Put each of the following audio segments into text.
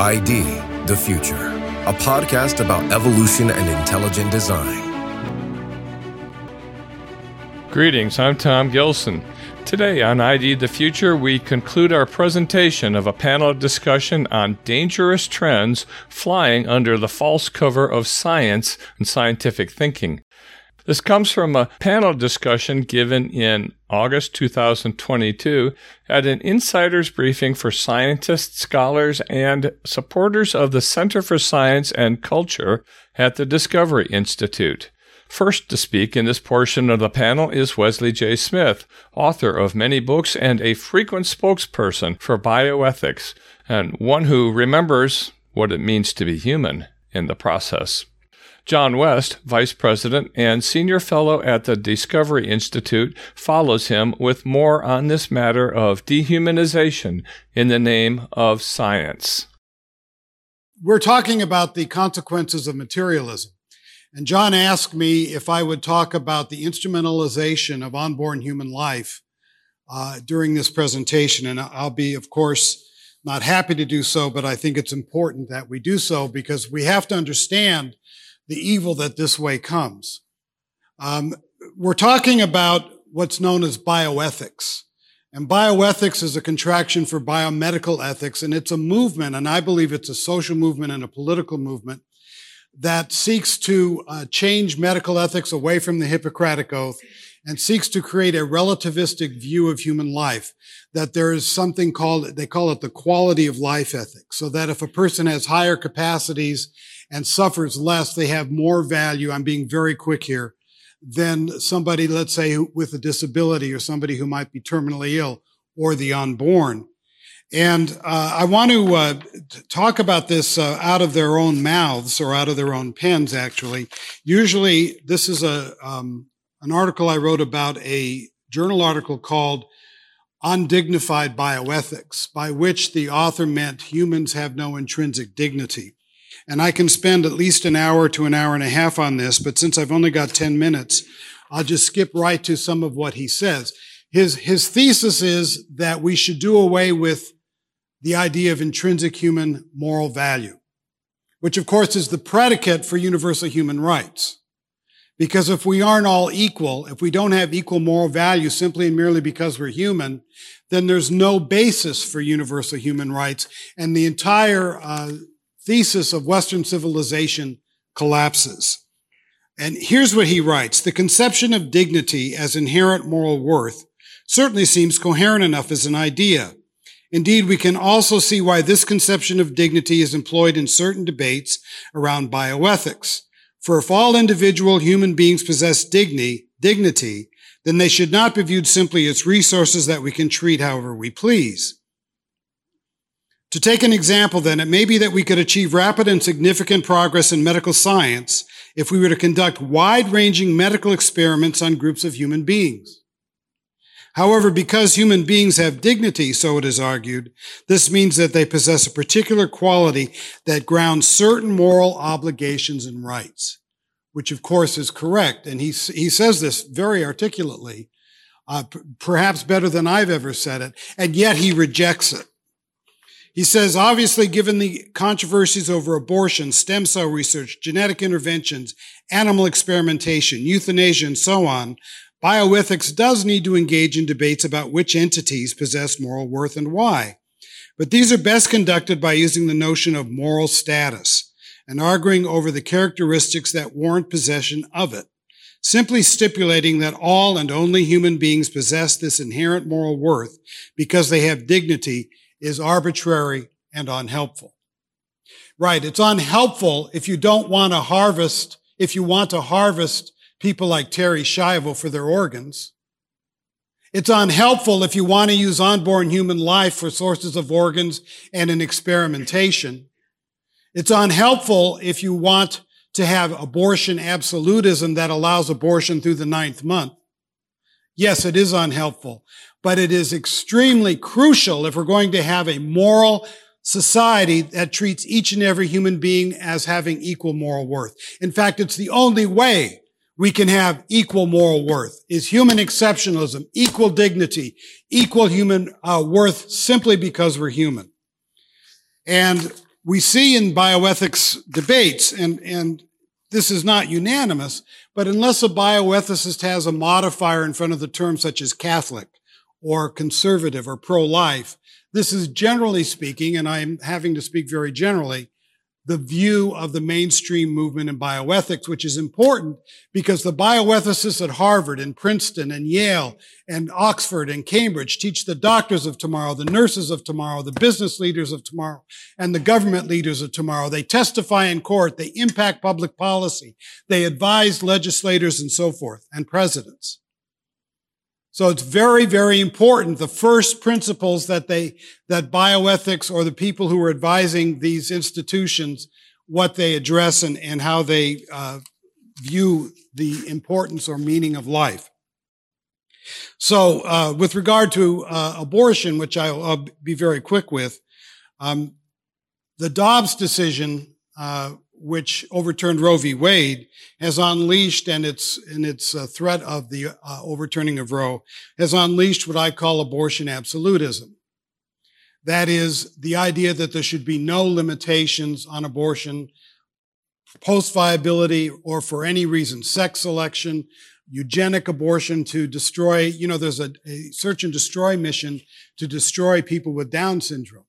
ID the Future, a podcast about evolution and intelligent design. Greetings, I'm Tom Gilson. Today on ID the Future, we conclude our presentation of a panel discussion on dangerous trends flying under the false cover of science and scientific thinking. This comes from a panel discussion given in August 2022 at an insider's briefing for scientists, scholars, and supporters of the Center for Science and Culture at the Discovery Institute. First to speak in this portion of the panel is Wesley J. Smith, author of many books and a frequent spokesperson for bioethics, and one who remembers what it means to be human in the process. John West, Vice President and Senior Fellow at the Discovery Institute, follows him with more on this matter of dehumanization in the name of science. We're talking about the consequences of materialism. And John asked me if I would talk about the instrumentalization of unborn human life during this presentation. And I'll be, of course, not happy to do so, but I think it's important that we do so because we have to understand the evil that this way comes. We're talking about what's known as bioethics. And bioethics is a contraction for biomedical ethics, and it's a movement, and I believe it's a social movement and a political movement that seeks to change medical ethics away from the Hippocratic Oath and seeks to create a relativistic view of human life, that there is something called, they call it the quality of life ethics, so that if a person has higher capacities and suffers less, they have more value, I'm being very quick here, than somebody, let's say, with a disability or somebody who might be terminally ill or the unborn. And I want to talk about this out of their own mouths or out of their own pens, actually. Usually, this is an article I wrote about a journal article called Undignified Bioethics, by which the author meant humans have no intrinsic dignity. And I can spend at least an hour to an hour and a half on this, but since I've only got 10 minutes, I'll just skip right to some of what he says. His thesis is that we should do away with the idea of intrinsic human moral value, which of course is the predicate for universal human rights. Because if we aren't all equal, if we don't have equal moral value simply and merely because we're human, then there's no basis for universal human rights, and the entire thesis of Western civilization collapses. And here's what he writes: the conception of dignity as inherent moral worth certainly seems coherent enough as an idea. Indeed, we can also see why this conception of dignity is employed in certain debates around bioethics. For if all individual human beings possess dignity, then they should not be viewed simply as resources that we can treat however we please. To take an example, then, it may be that we could achieve rapid and significant progress in medical science if we were to conduct wide-ranging medical experiments on groups of human beings. However, because human beings have dignity, so it is argued, this means that they possess a particular quality that grounds certain moral obligations and rights, which of course is correct. And he says this very articulately, perhaps better than I've ever said it, and yet he rejects it. He says, obviously, given the controversies over abortion, stem cell research, genetic interventions, animal experimentation, euthanasia, and so on, bioethics does need to engage in debates about which entities possess moral worth and why. But these are best conducted by using the notion of moral status and arguing over the characteristics that warrant possession of it, simply stipulating that all and only human beings possess this inherent moral worth because they have dignity is arbitrary and unhelpful. Right, it's unhelpful if you don't want to harvest, if you want to harvest people like Terry Schiavo for their organs. It's unhelpful if you want to use unborn human life for sources of organs and in experimentation. It's unhelpful if you want to have abortion absolutism that allows abortion through the 9th month. Yes, it is unhelpful, but it is extremely crucial if we're going to have a moral society that treats each and every human being as having equal moral worth. In fact, it's the only way we can have equal moral worth is human exceptionalism, equal dignity, equal human worth simply because we're human. And we see in bioethics debates, and this is not unanimous, but unless a bioethicist has a modifier in front of the term such as Catholic or conservative or pro-life, this is generally speaking, and I'm having to speak very generally, the view of the mainstream movement in bioethics, which is important because the bioethicists at Harvard and Princeton and Yale and Oxford and Cambridge teach the doctors of tomorrow, the nurses of tomorrow, the business leaders of tomorrow, and the government leaders of tomorrow. They testify in court. They impact public policy. They advise legislators and so forth, and presidents. So it's very, very important. The first principles that bioethics or the people who are advising these institutions, what they address and how they view the importance or meaning of life. So with regard to abortion, which I'll be very quick with, the Dobbs decision, which overturned Roe v. Wade, has unleashed, and its threat of the overturning of Roe, has unleashed what I call abortion absolutism. That is, the idea that there should be no limitations on abortion, post-viability, or for any reason, sex selection, eugenic abortion to destroy, there's a search and destroy mission to destroy people with Down syndrome.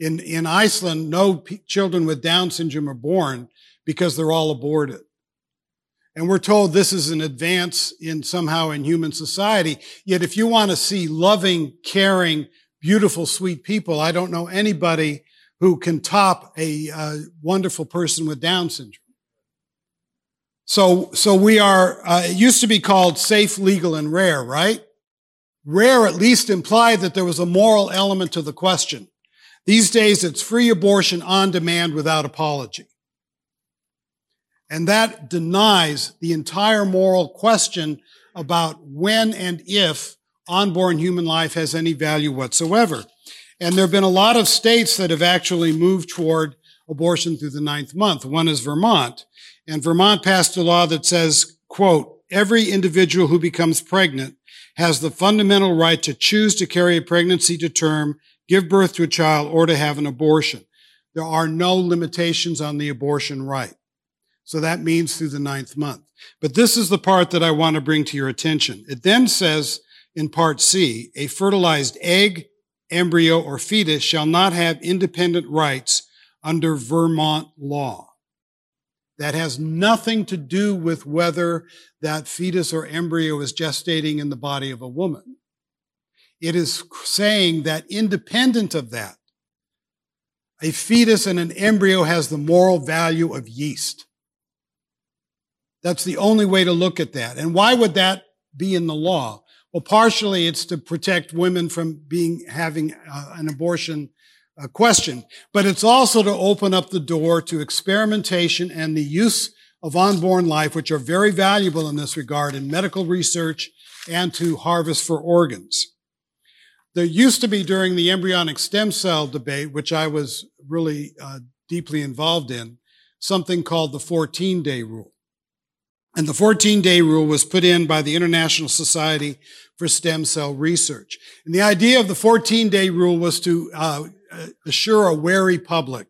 In Iceland, no children with Down syndrome are born because they're all aborted. And we're told this is an advance in human society. Yet if you want to see loving, caring, beautiful, sweet people, I don't know anybody who can top a wonderful person with Down syndrome. So we are, it used to be called safe, legal, and rare, right? Rare at least implied that there was a moral element to the question. These days, it's free abortion on demand without apology. And that denies the entire moral question about when and if unborn human life has any value whatsoever. And there have been a lot of states that have actually moved toward abortion through the 9th month. One is Vermont. And Vermont passed a law that says, quote, every individual who becomes pregnant has the fundamental right to choose to carry a pregnancy to term, give birth to a child, or to have an abortion. There are no limitations on the abortion right. So that means through the 9th month. But this is the part that I want to bring to your attention. It then says in part C, a fertilized egg, embryo, or fetus shall not have independent rights under Vermont law. That has nothing to do with whether that fetus or embryo is gestating in the body of a woman. It is saying that independent of that, a fetus and an embryo has the moral value of yeast. That's the only way to look at that. And why would that be in the law? Well, partially it's to protect women from having an abortion question, but it's also to open up the door to experimentation and the use of unborn life, which are very valuable in this regard in medical research and to harvest for organs. There used to be during the embryonic stem cell debate, which I was really deeply involved in, something called the 14-day rule. And the 14-day rule was put in by the International Society for Stem Cell Research. And the idea of the 14-day rule was to assure a wary public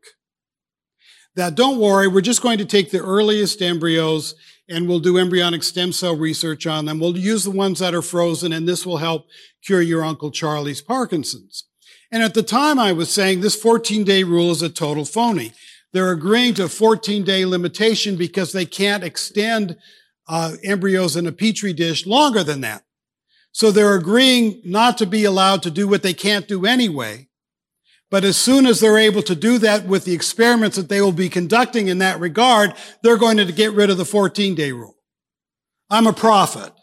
that, don't worry, we're just going to take the earliest embryos and we'll do embryonic stem cell research on them. We'll use the ones that are frozen, and this will help cure your Uncle Charlie's Parkinson's. And at the time I was saying this 14-day rule is a total phony. They're agreeing to a 14-day limitation because they can't extend embryos in a petri dish longer than that. So they're agreeing not to be allowed to do what they can't do anyway. But as soon as they're able to do that with the experiments that they will be conducting in that regard, they're going to get rid of the 14-day rule. I'm a prophet.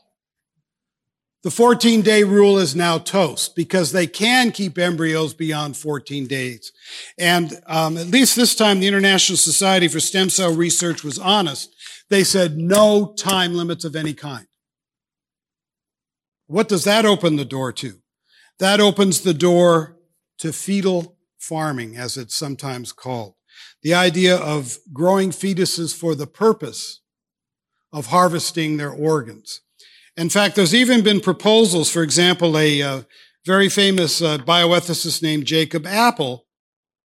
The 14-day rule is now toast because they can keep embryos beyond 14 days. And at least this time, the International Society for Stem Cell Research was honest. They said no time limits of any kind. What does that open the door to? That opens the door to fetal farming, as it's sometimes called. The idea of growing fetuses for the purpose of harvesting their organs. In fact, there's even been proposals, for example, a very famous bioethicist named Jacob Appel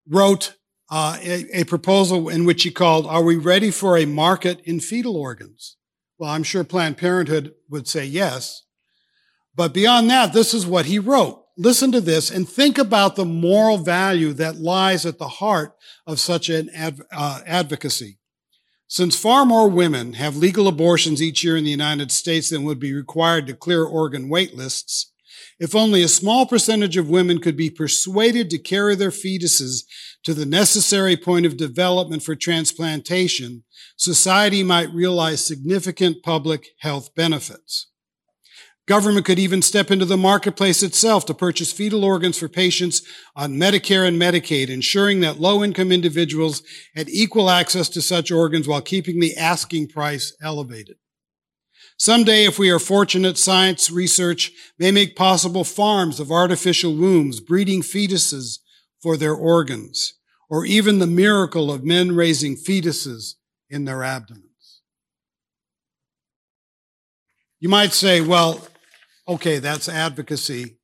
wrote a proposal in which he called, "Are we ready for a market in fetal organs?" Well, I'm sure Planned Parenthood would say yes. But beyond that, this is what he wrote. Listen to this and think about the moral value that lies at the heart of such an advocacy. Since far more women have legal abortions each year in the United States than would be required to clear organ wait lists, if only a small percentage of women could be persuaded to carry their fetuses to the necessary point of development for transplantation, society might realize significant public health benefits. Government could even step into the marketplace itself to purchase fetal organs for patients on Medicare and Medicaid, ensuring that low-income individuals had equal access to such organs while keeping the asking price elevated. Someday, if we are fortunate, science research may make possible farms of artificial wombs breeding fetuses for their organs, or even the miracle of men raising fetuses in their abdomens. You might say, well, okay, that's advocacy,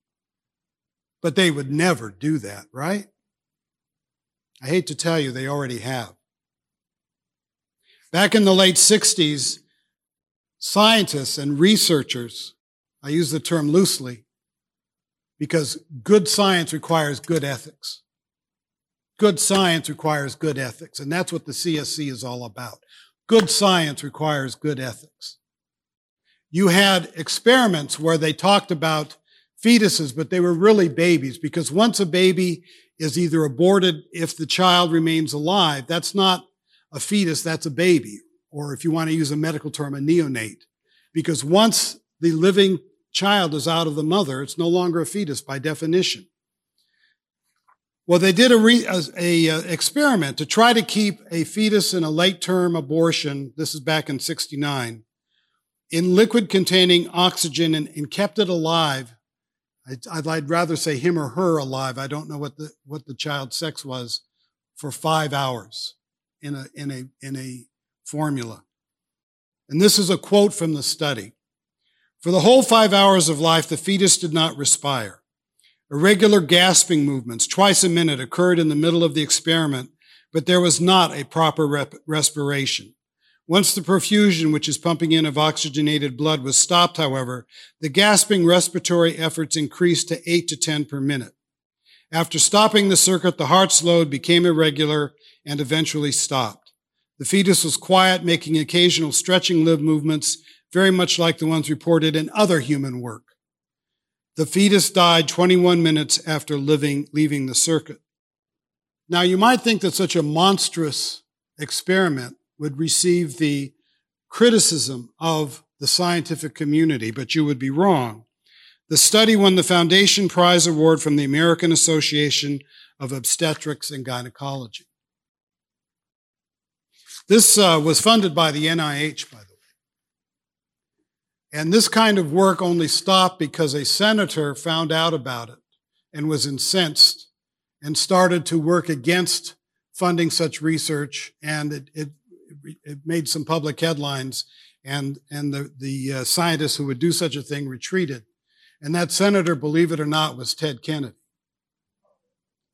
but they would never do that, right? I hate to tell you, they already have. Back in the late 60s, scientists and researchers, I use the term loosely, because good science requires good ethics. Good science requires good ethics, and that's what the CSC is all about. Good science requires good ethics. You had experiments where they talked about fetuses, but they were really babies, because once a baby is either aborted if the child remains alive, that's not a fetus, that's a baby, or if you want to use a medical term, a neonate. Because once the living child is out of the mother, it's no longer a fetus by definition. Well, they did a experiment to try to keep a fetus in a late-term abortion, this is back in 1969, in liquid containing oxygen and kept it alive. I'd rather say him or her alive. I don't know what the child's sex was for 5 hours in a formula. And this is a quote from the study. For the whole 5 hours of life, the fetus did not respire. Irregular gasping movements, twice a minute, occurred in the middle of the experiment, but there was not a proper respiration. Once the perfusion, which is pumping in of oxygenated blood, was stopped, however, the gasping respiratory efforts increased to 8 to 10 per minute. After stopping the circuit, the heart slowed, became irregular, and eventually stopped. The fetus was quiet, making occasional stretching limb movements, very much like the ones reported in other human work. The fetus died 21 minutes after leaving the circuit. Now, you might think that such a monstrous experiment would receive the criticism of the scientific community, but you would be wrong. The study won the Foundation Prize Award from the American Association of Obstetrics and Gynecology. This was funded by the NIH, by the way. And this kind of work only stopped because a senator found out about it and was incensed and started to work against funding such research, and it made some public headlines, and the scientists who would do such a thing retreated. And that senator, believe it or not, was Ted Kennedy.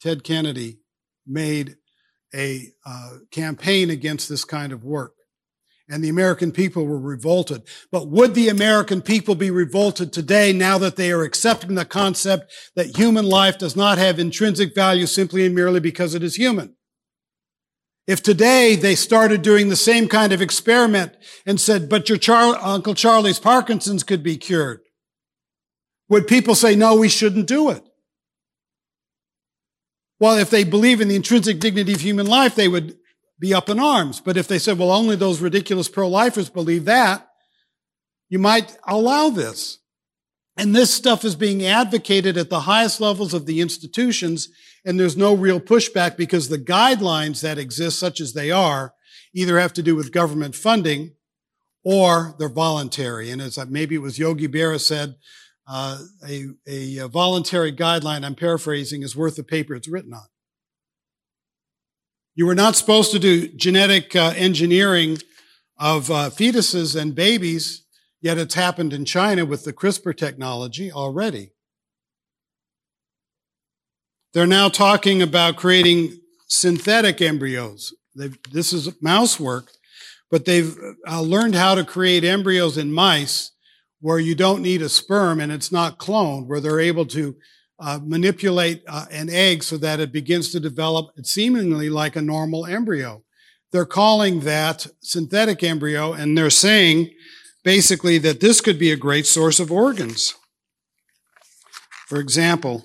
Ted Kennedy made a campaign against this kind of work. And the American people were revolted. But would the American people be revolted today now that they are accepting the concept that human life does not have intrinsic value simply and merely because it is human? If today they started doing the same kind of experiment and said, but your Uncle Charlie's Parkinson's could be cured, would people say, no, we shouldn't do it? Well, if they believe in the intrinsic dignity of human life, they would be up in arms. But if they said, well, only those ridiculous pro-lifers believe that, you might allow this. And this stuff is being advocated at the highest levels of the institutions, and there's no real pushback because the guidelines that exist, such as they are, either have to do with government funding or they're voluntary. And as maybe it was Yogi Berra said, a voluntary guideline, I'm paraphrasing, is worth the paper it's written on. You were not supposed to do genetic engineering of fetuses and babies, yet it's happened in China with the CRISPR technology already. They're now talking about creating synthetic embryos. This is mouse work, but they've learned how to create embryos in mice where you don't need a sperm and it's not cloned, where they're able to manipulate an egg so that it begins to develop seemingly like a normal embryo. They're calling that synthetic embryo, and they're saying basically that this could be a great source of organs. For example,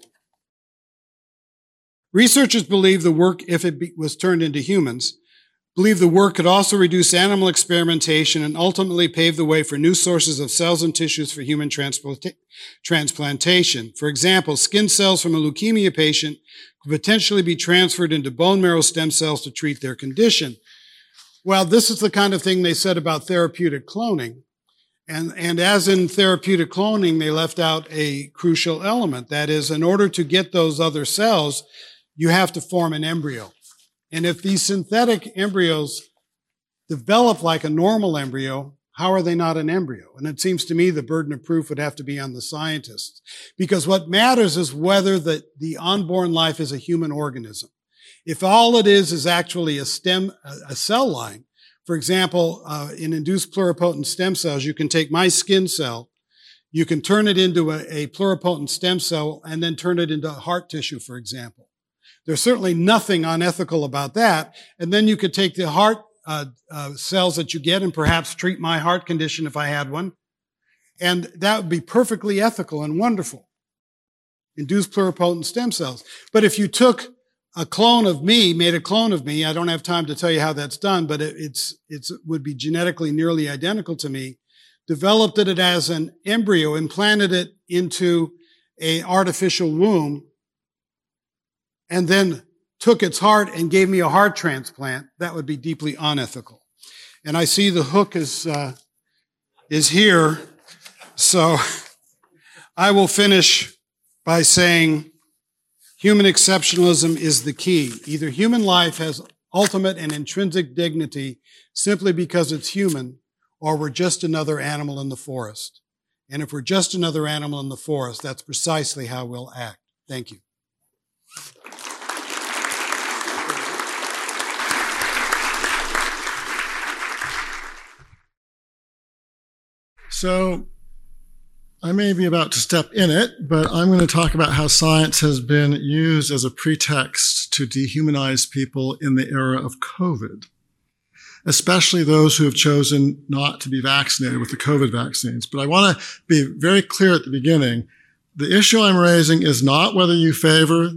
researchers believe the work, if it was turned into humans, believe the work could also reduce animal experimentation and ultimately pave the way for new sources of cells and tissues for human transplantation. For example, skin cells from a leukemia patient could potentially be transferred into bone marrow stem cells to treat their condition. Well, this is the kind of thing they said about therapeutic cloning. And as in therapeutic cloning, they left out a crucial element. That is, in order to get those other cells, you have to form an embryo. And if these synthetic embryos develop like a normal embryo, how are they not an embryo? And it seems to me the burden of proof would have to be on the scientists, because what matters is whether the unborn life is a human organism. If all it is actually a cell line. For example, in induced pluripotent stem cells, you can take my skin cell, you can turn it into a pluripotent stem cell, and then turn it into heart tissue, for example. There's certainly nothing unethical about that. And then you could take the heart cells that you get and perhaps treat my heart condition if I had one. And that would be perfectly ethical and wonderful. Induced pluripotent stem cells. But if you took a clone of me, made a clone of me, I don't have time to tell you how that's done, but it would be genetically nearly identical to me, developed it as an embryo, implanted it into an artificial womb, and then took its heart and gave me a heart transplant, that would be deeply unethical. And I see the hook is here, so I will finish by saying human exceptionalism is the key. Either human life has ultimate and intrinsic dignity simply because it's human, or we're just another animal in the forest. And if we're just another animal in the forest, that's precisely how we'll act. Thank you. So I may be about to step in it, but I'm going to talk about how science has been used as a pretext to dehumanize people in the era of COVID, especially those who have chosen not to be vaccinated with the COVID vaccines. But I want to be very clear at the beginning. The issue I'm raising is not whether you favor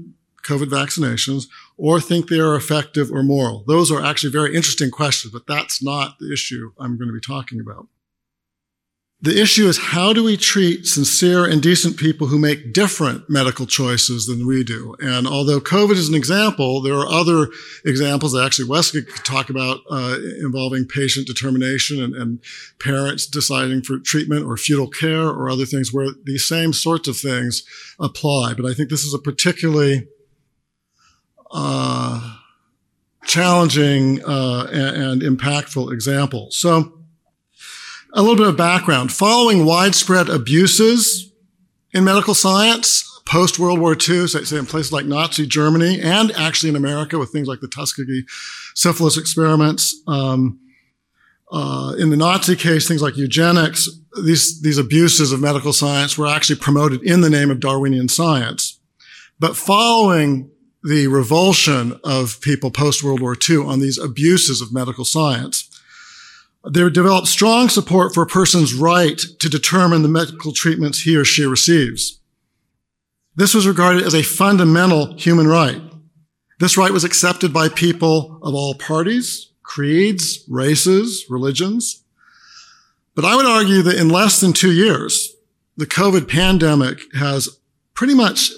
COVID vaccinations or think they are effective or moral. Those are actually very interesting questions, but that's not the issue I'm going to be talking about. The issue is, how do we treat sincere and decent people who make different medical choices than we do? And although COVID is an example, there are other examples that actually Wesley could talk about involving patient determination and parents deciding for treatment or fetal care or other things where these same sorts of things apply. But I think this is a particularly challenging and impactful example. So, a little bit of background. Following widespread abuses in medical science, post-World War II, say in places like Nazi Germany, and actually in America with things like the Tuskegee syphilis experiments, in the Nazi case, things like eugenics, these abuses of medical science were actually promoted in the name of Darwinian science. But following the revulsion of people post-World War II on these abuses of medical science, they developed strong support for a person's right to determine the medical treatments he or she receives. This was regarded as a fundamental human right. This right was accepted by people of all parties, creeds, races, religions. But I would argue that in less than 2 years, the COVID pandemic has pretty much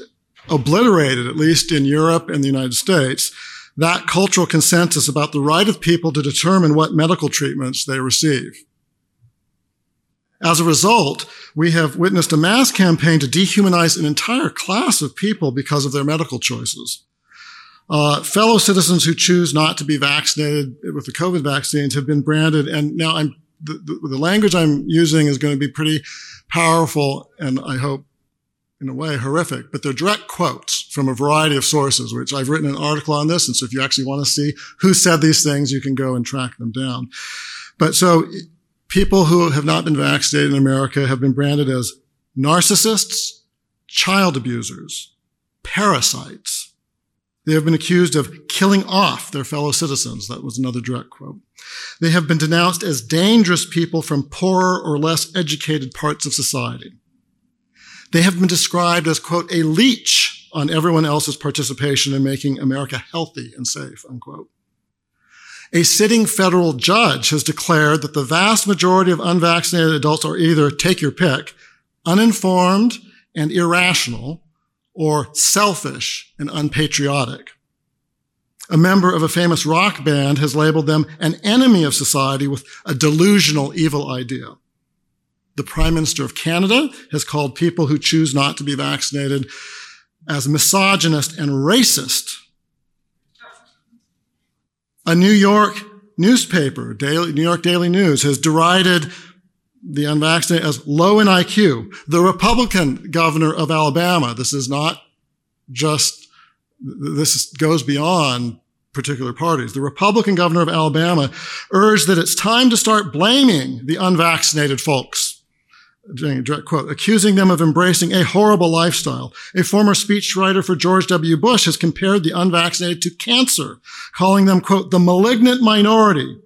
obliterated, at least in Europe and the United States, that cultural consensus about the right of people to determine what medical treatments they receive. As a result, we have witnessed a mass campaign to dehumanize an entire class of people because of their medical choices. Fellow citizens who choose not to be vaccinated with the COVID vaccines have been branded, and now the language I'm using is going to be pretty powerful, and I hope in a way horrific, but they're direct quotes from a variety of sources, which I've written an article on this. And so if you actually want to see who said these things, you can go and track them down. But so people who have not been vaccinated in America have been branded as narcissists, child abusers, parasites. They have been accused of killing off their fellow citizens. That was another direct quote. They have been denounced as dangerous people from poorer or less educated parts of society. They have been described as, quote, a leech on everyone else's participation in making America healthy and safe, unquote. A sitting federal judge has declared that the vast majority of unvaccinated adults are either, take your pick, uninformed and irrational, or selfish and unpatriotic. A member of a famous rock band has labeled them an enemy of society with a delusional evil idea. The Prime Minister of Canada has called people who choose not to be vaccinated as misogynist and racist. A New York newspaper, New York Daily News, has derided the unvaccinated as low in IQ. The Republican governor of Alabama, this goes beyond particular parties. The Republican governor of Alabama urged that it's time to start blaming the unvaccinated folks, direct quote, accusing them of embracing a horrible lifestyle. A former speechwriter for George W. Bush has compared the unvaccinated to cancer, calling them, quote, the malignant minority.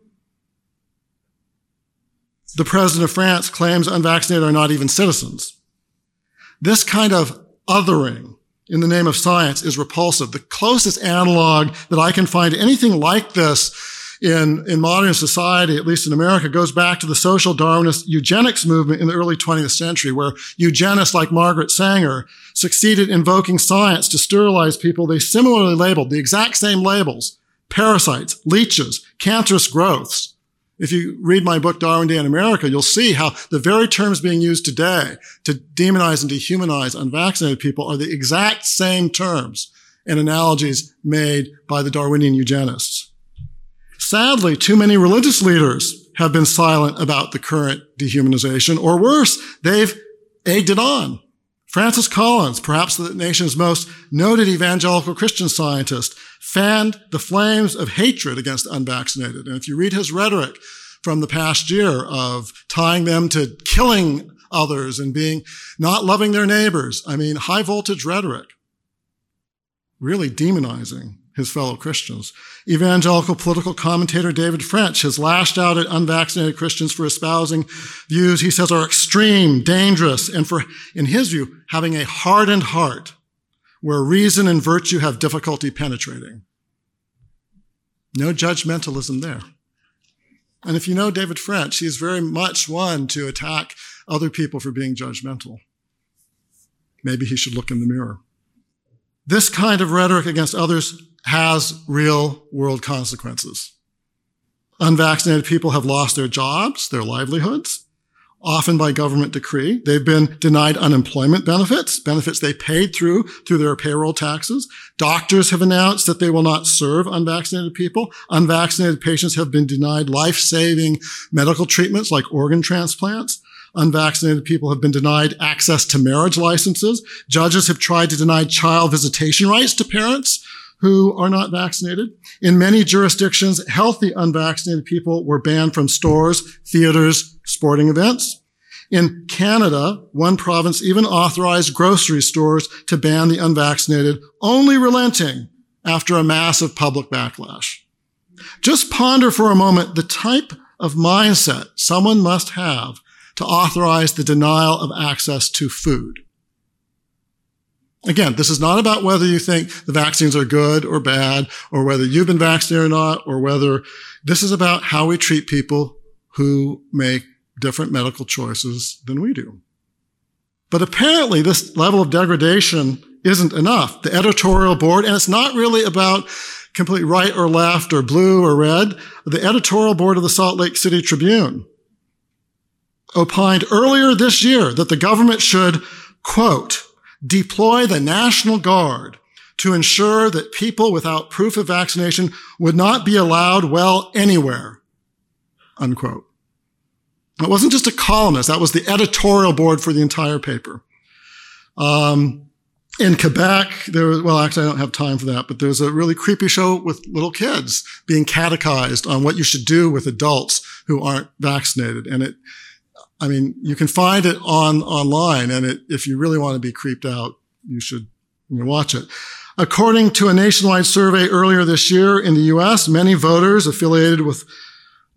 The president of France claims unvaccinated are not even citizens. This kind of othering in the name of science is repulsive. The closest analog that I can find to anything like this in modern society, at least in America, goes back to the social Darwinist eugenics movement in the early 20th century, where eugenists like Margaret Sanger succeeded in invoking science to sterilize people they similarly labeled, the exact same labels, parasites, leeches, cancerous growths. If you read my book, Darwin Day in America, you'll see how the very terms being used today to demonize and dehumanize unvaccinated people are the exact same terms and analogies made by the Darwinian eugenists. Sadly, too many religious leaders have been silent about the current dehumanization, or worse, they've egged it on. Francis Collins, perhaps the nation's most noted evangelical Christian scientist, fanned the flames of hatred against unvaccinated. And if you read his rhetoric from the past year of tying them to killing others and being not loving their neighbors, I mean, high voltage rhetoric, really demonizing his fellow Christians. Evangelical political commentator David French has lashed out at unvaccinated Christians for espousing views he says are extreme, dangerous, and for, in his view, having a hardened heart where reason and virtue have difficulty penetrating. No judgmentalism there. And if you know David French, he's very much one to attack other people for being judgmental. Maybe he should look in the mirror. This kind of rhetoric against others has real world consequences. Unvaccinated people have lost their jobs, their livelihoods, often by government decree. They've been denied unemployment benefits, benefits they paid through their payroll taxes. Doctors have announced that they will not serve unvaccinated people. Unvaccinated patients have been denied life-saving medical treatments like organ transplants. Unvaccinated people have been denied access to marriage licenses. Judges have tried to deny child visitation rights to parents who are not vaccinated. In many jurisdictions, healthy unvaccinated people were banned from stores, theaters, sporting events. In Canada, one province even authorized grocery stores to ban the unvaccinated, only relenting after a massive public backlash. Just ponder for a moment the type of mindset someone must have to authorize the denial of access to food. Again, this is not about whether you think the vaccines are good or bad, or whether you've been vaccinated or not, or whether this is about how we treat people who make different medical choices than we do. But apparently this level of degradation isn't enough. The editorial board, and it's not really about complete right or left or blue or red, the editorial board of the Salt Lake City Tribune opined earlier this year that the government should, quote, deploy the National Guard to ensure that people without proof of vaccination would not be allowed well anywhere, unquote. It wasn't just a columnist. That was the editorial board for the entire paper. In Quebec, there was, well, actually I don't have time for that, but there's a really creepy show with little kids being catechized on what you should do with adults who aren't vaccinated. And it, I mean, you can find it online, and it, if you really want to be creeped out, you should watch it. According to a nationwide survey earlier this year in the U.S., many voters affiliated with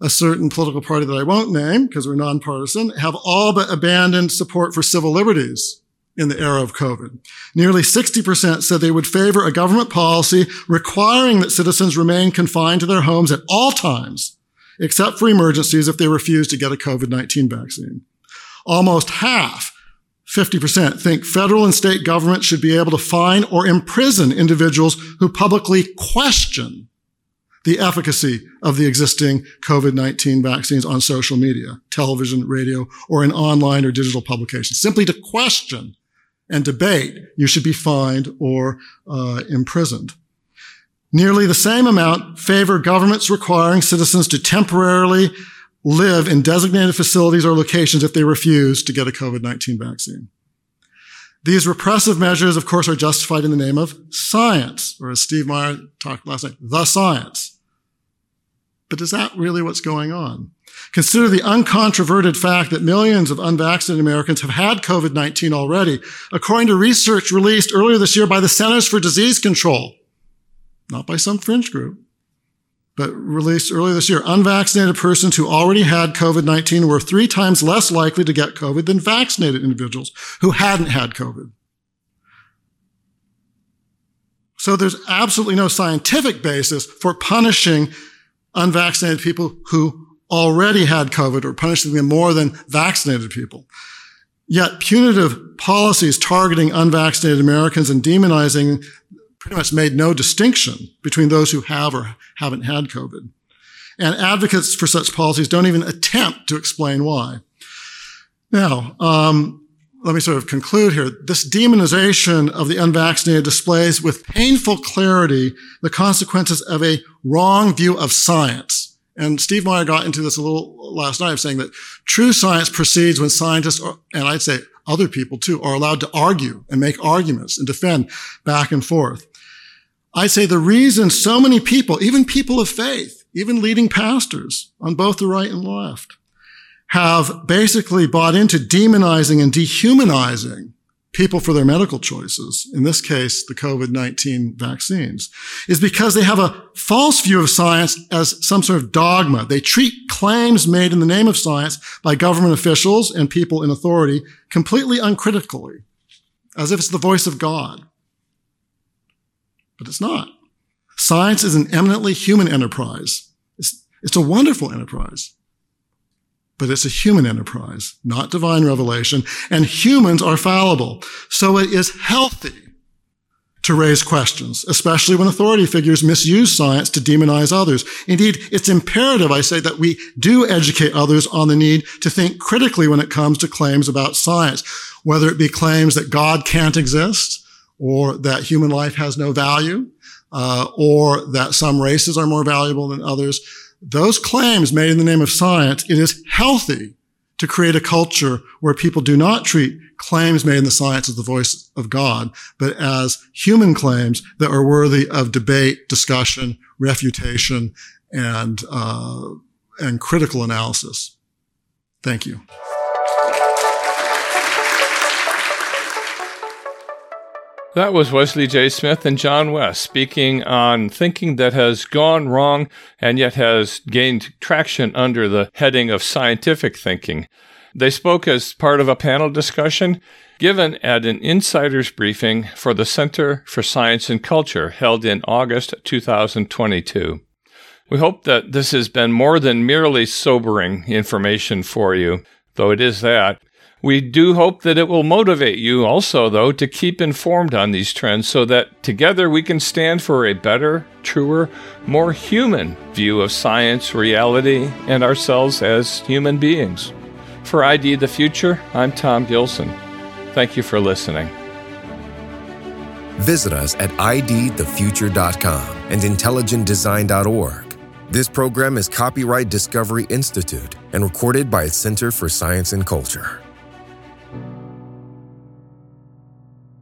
a certain political party that I won't name because we're nonpartisan have all but abandoned support for civil liberties in the era of COVID. Nearly 60% said they would favor a government policy requiring that citizens remain confined to their homes at all times, except for emergencies, if they refuse to get a COVID-19 vaccine. Almost half, 50%, think federal and state governments should be able to fine or imprison individuals who publicly question the efficacy of the existing COVID-19 vaccines on social media, television, radio, or in online or digital publications. Simply to question and debate, you should be fined or imprisoned. Nearly the same amount favor governments requiring citizens to temporarily live in designated facilities or locations if they refuse to get a COVID-19 vaccine. These repressive measures, of course, are justified in the name of science, or as Steve Meyer talked last night, the science. But is that really what's going on? Consider the uncontroverted fact that millions of unvaccinated Americans have had COVID-19 already, according to research released earlier this year by the Centers for Disease Control, not by some fringe group, but released earlier this year. Unvaccinated persons who already had COVID-19 were 3 times less likely to get COVID than vaccinated individuals who hadn't had COVID. So there's absolutely no scientific basis for punishing unvaccinated people who already had COVID, or punishing them more than vaccinated people. Yet punitive policies targeting unvaccinated Americans and demonizing pretty much made no distinction between those who have or haven't had COVID. And advocates for such policies don't even attempt to explain why. Now, let me sort of conclude here. This demonization of the unvaccinated displays with painful clarity the consequences of a wrong view of science. And Steve Meyer got into this a little last night, of saying that true science proceeds when scientists are, and I'd say other people too, are allowed to argue and make arguments and defend back and forth. I say the reason so many people, even people of faith, even leading pastors on both the right and left, have basically bought into demonizing and dehumanizing people for their medical choices, in this case, the COVID-19 vaccines, is because they have a false view of science as some sort of dogma. They treat claims made in the name of science by government officials and people in authority completely uncritically, as if it's the voice of God. But it's not. Science is an eminently human enterprise. It's a wonderful enterprise. But it's a human enterprise, not divine revelation, and humans are fallible. So it is healthy to raise questions, especially when authority figures misuse science to demonize others. Indeed, it's imperative, I say, that we do educate others on the need to think critically when it comes to claims about science, whether it be claims that God can't exist, or that human life has no value, or that some races are more valuable than others. Those claims made in the name of science, it is healthy to create a culture where people do not treat claims made in the science as the voice of God, but as human claims that are worthy of debate, discussion, refutation, and critical analysis. Thank you. That was Wesley J. Smith and John West speaking on thinking that has gone wrong and yet has gained traction under the heading of scientific thinking. They spoke as part of a panel discussion given at an insider's briefing for the Center for Science and Culture held in August 2022. We hope that this has been more than merely sobering information for you, though it is that. We do hope that it will motivate you also, though, to keep informed on these trends so that together we can stand for a better, truer, more human view of science, reality, and ourselves as human beings. For ID the Future, I'm Tom Gilson. Thank you for listening. Visit us at idthefuture.com and intelligentdesign.org. This program is copyright Discovery Institute and recorded by its Center for Science and Culture.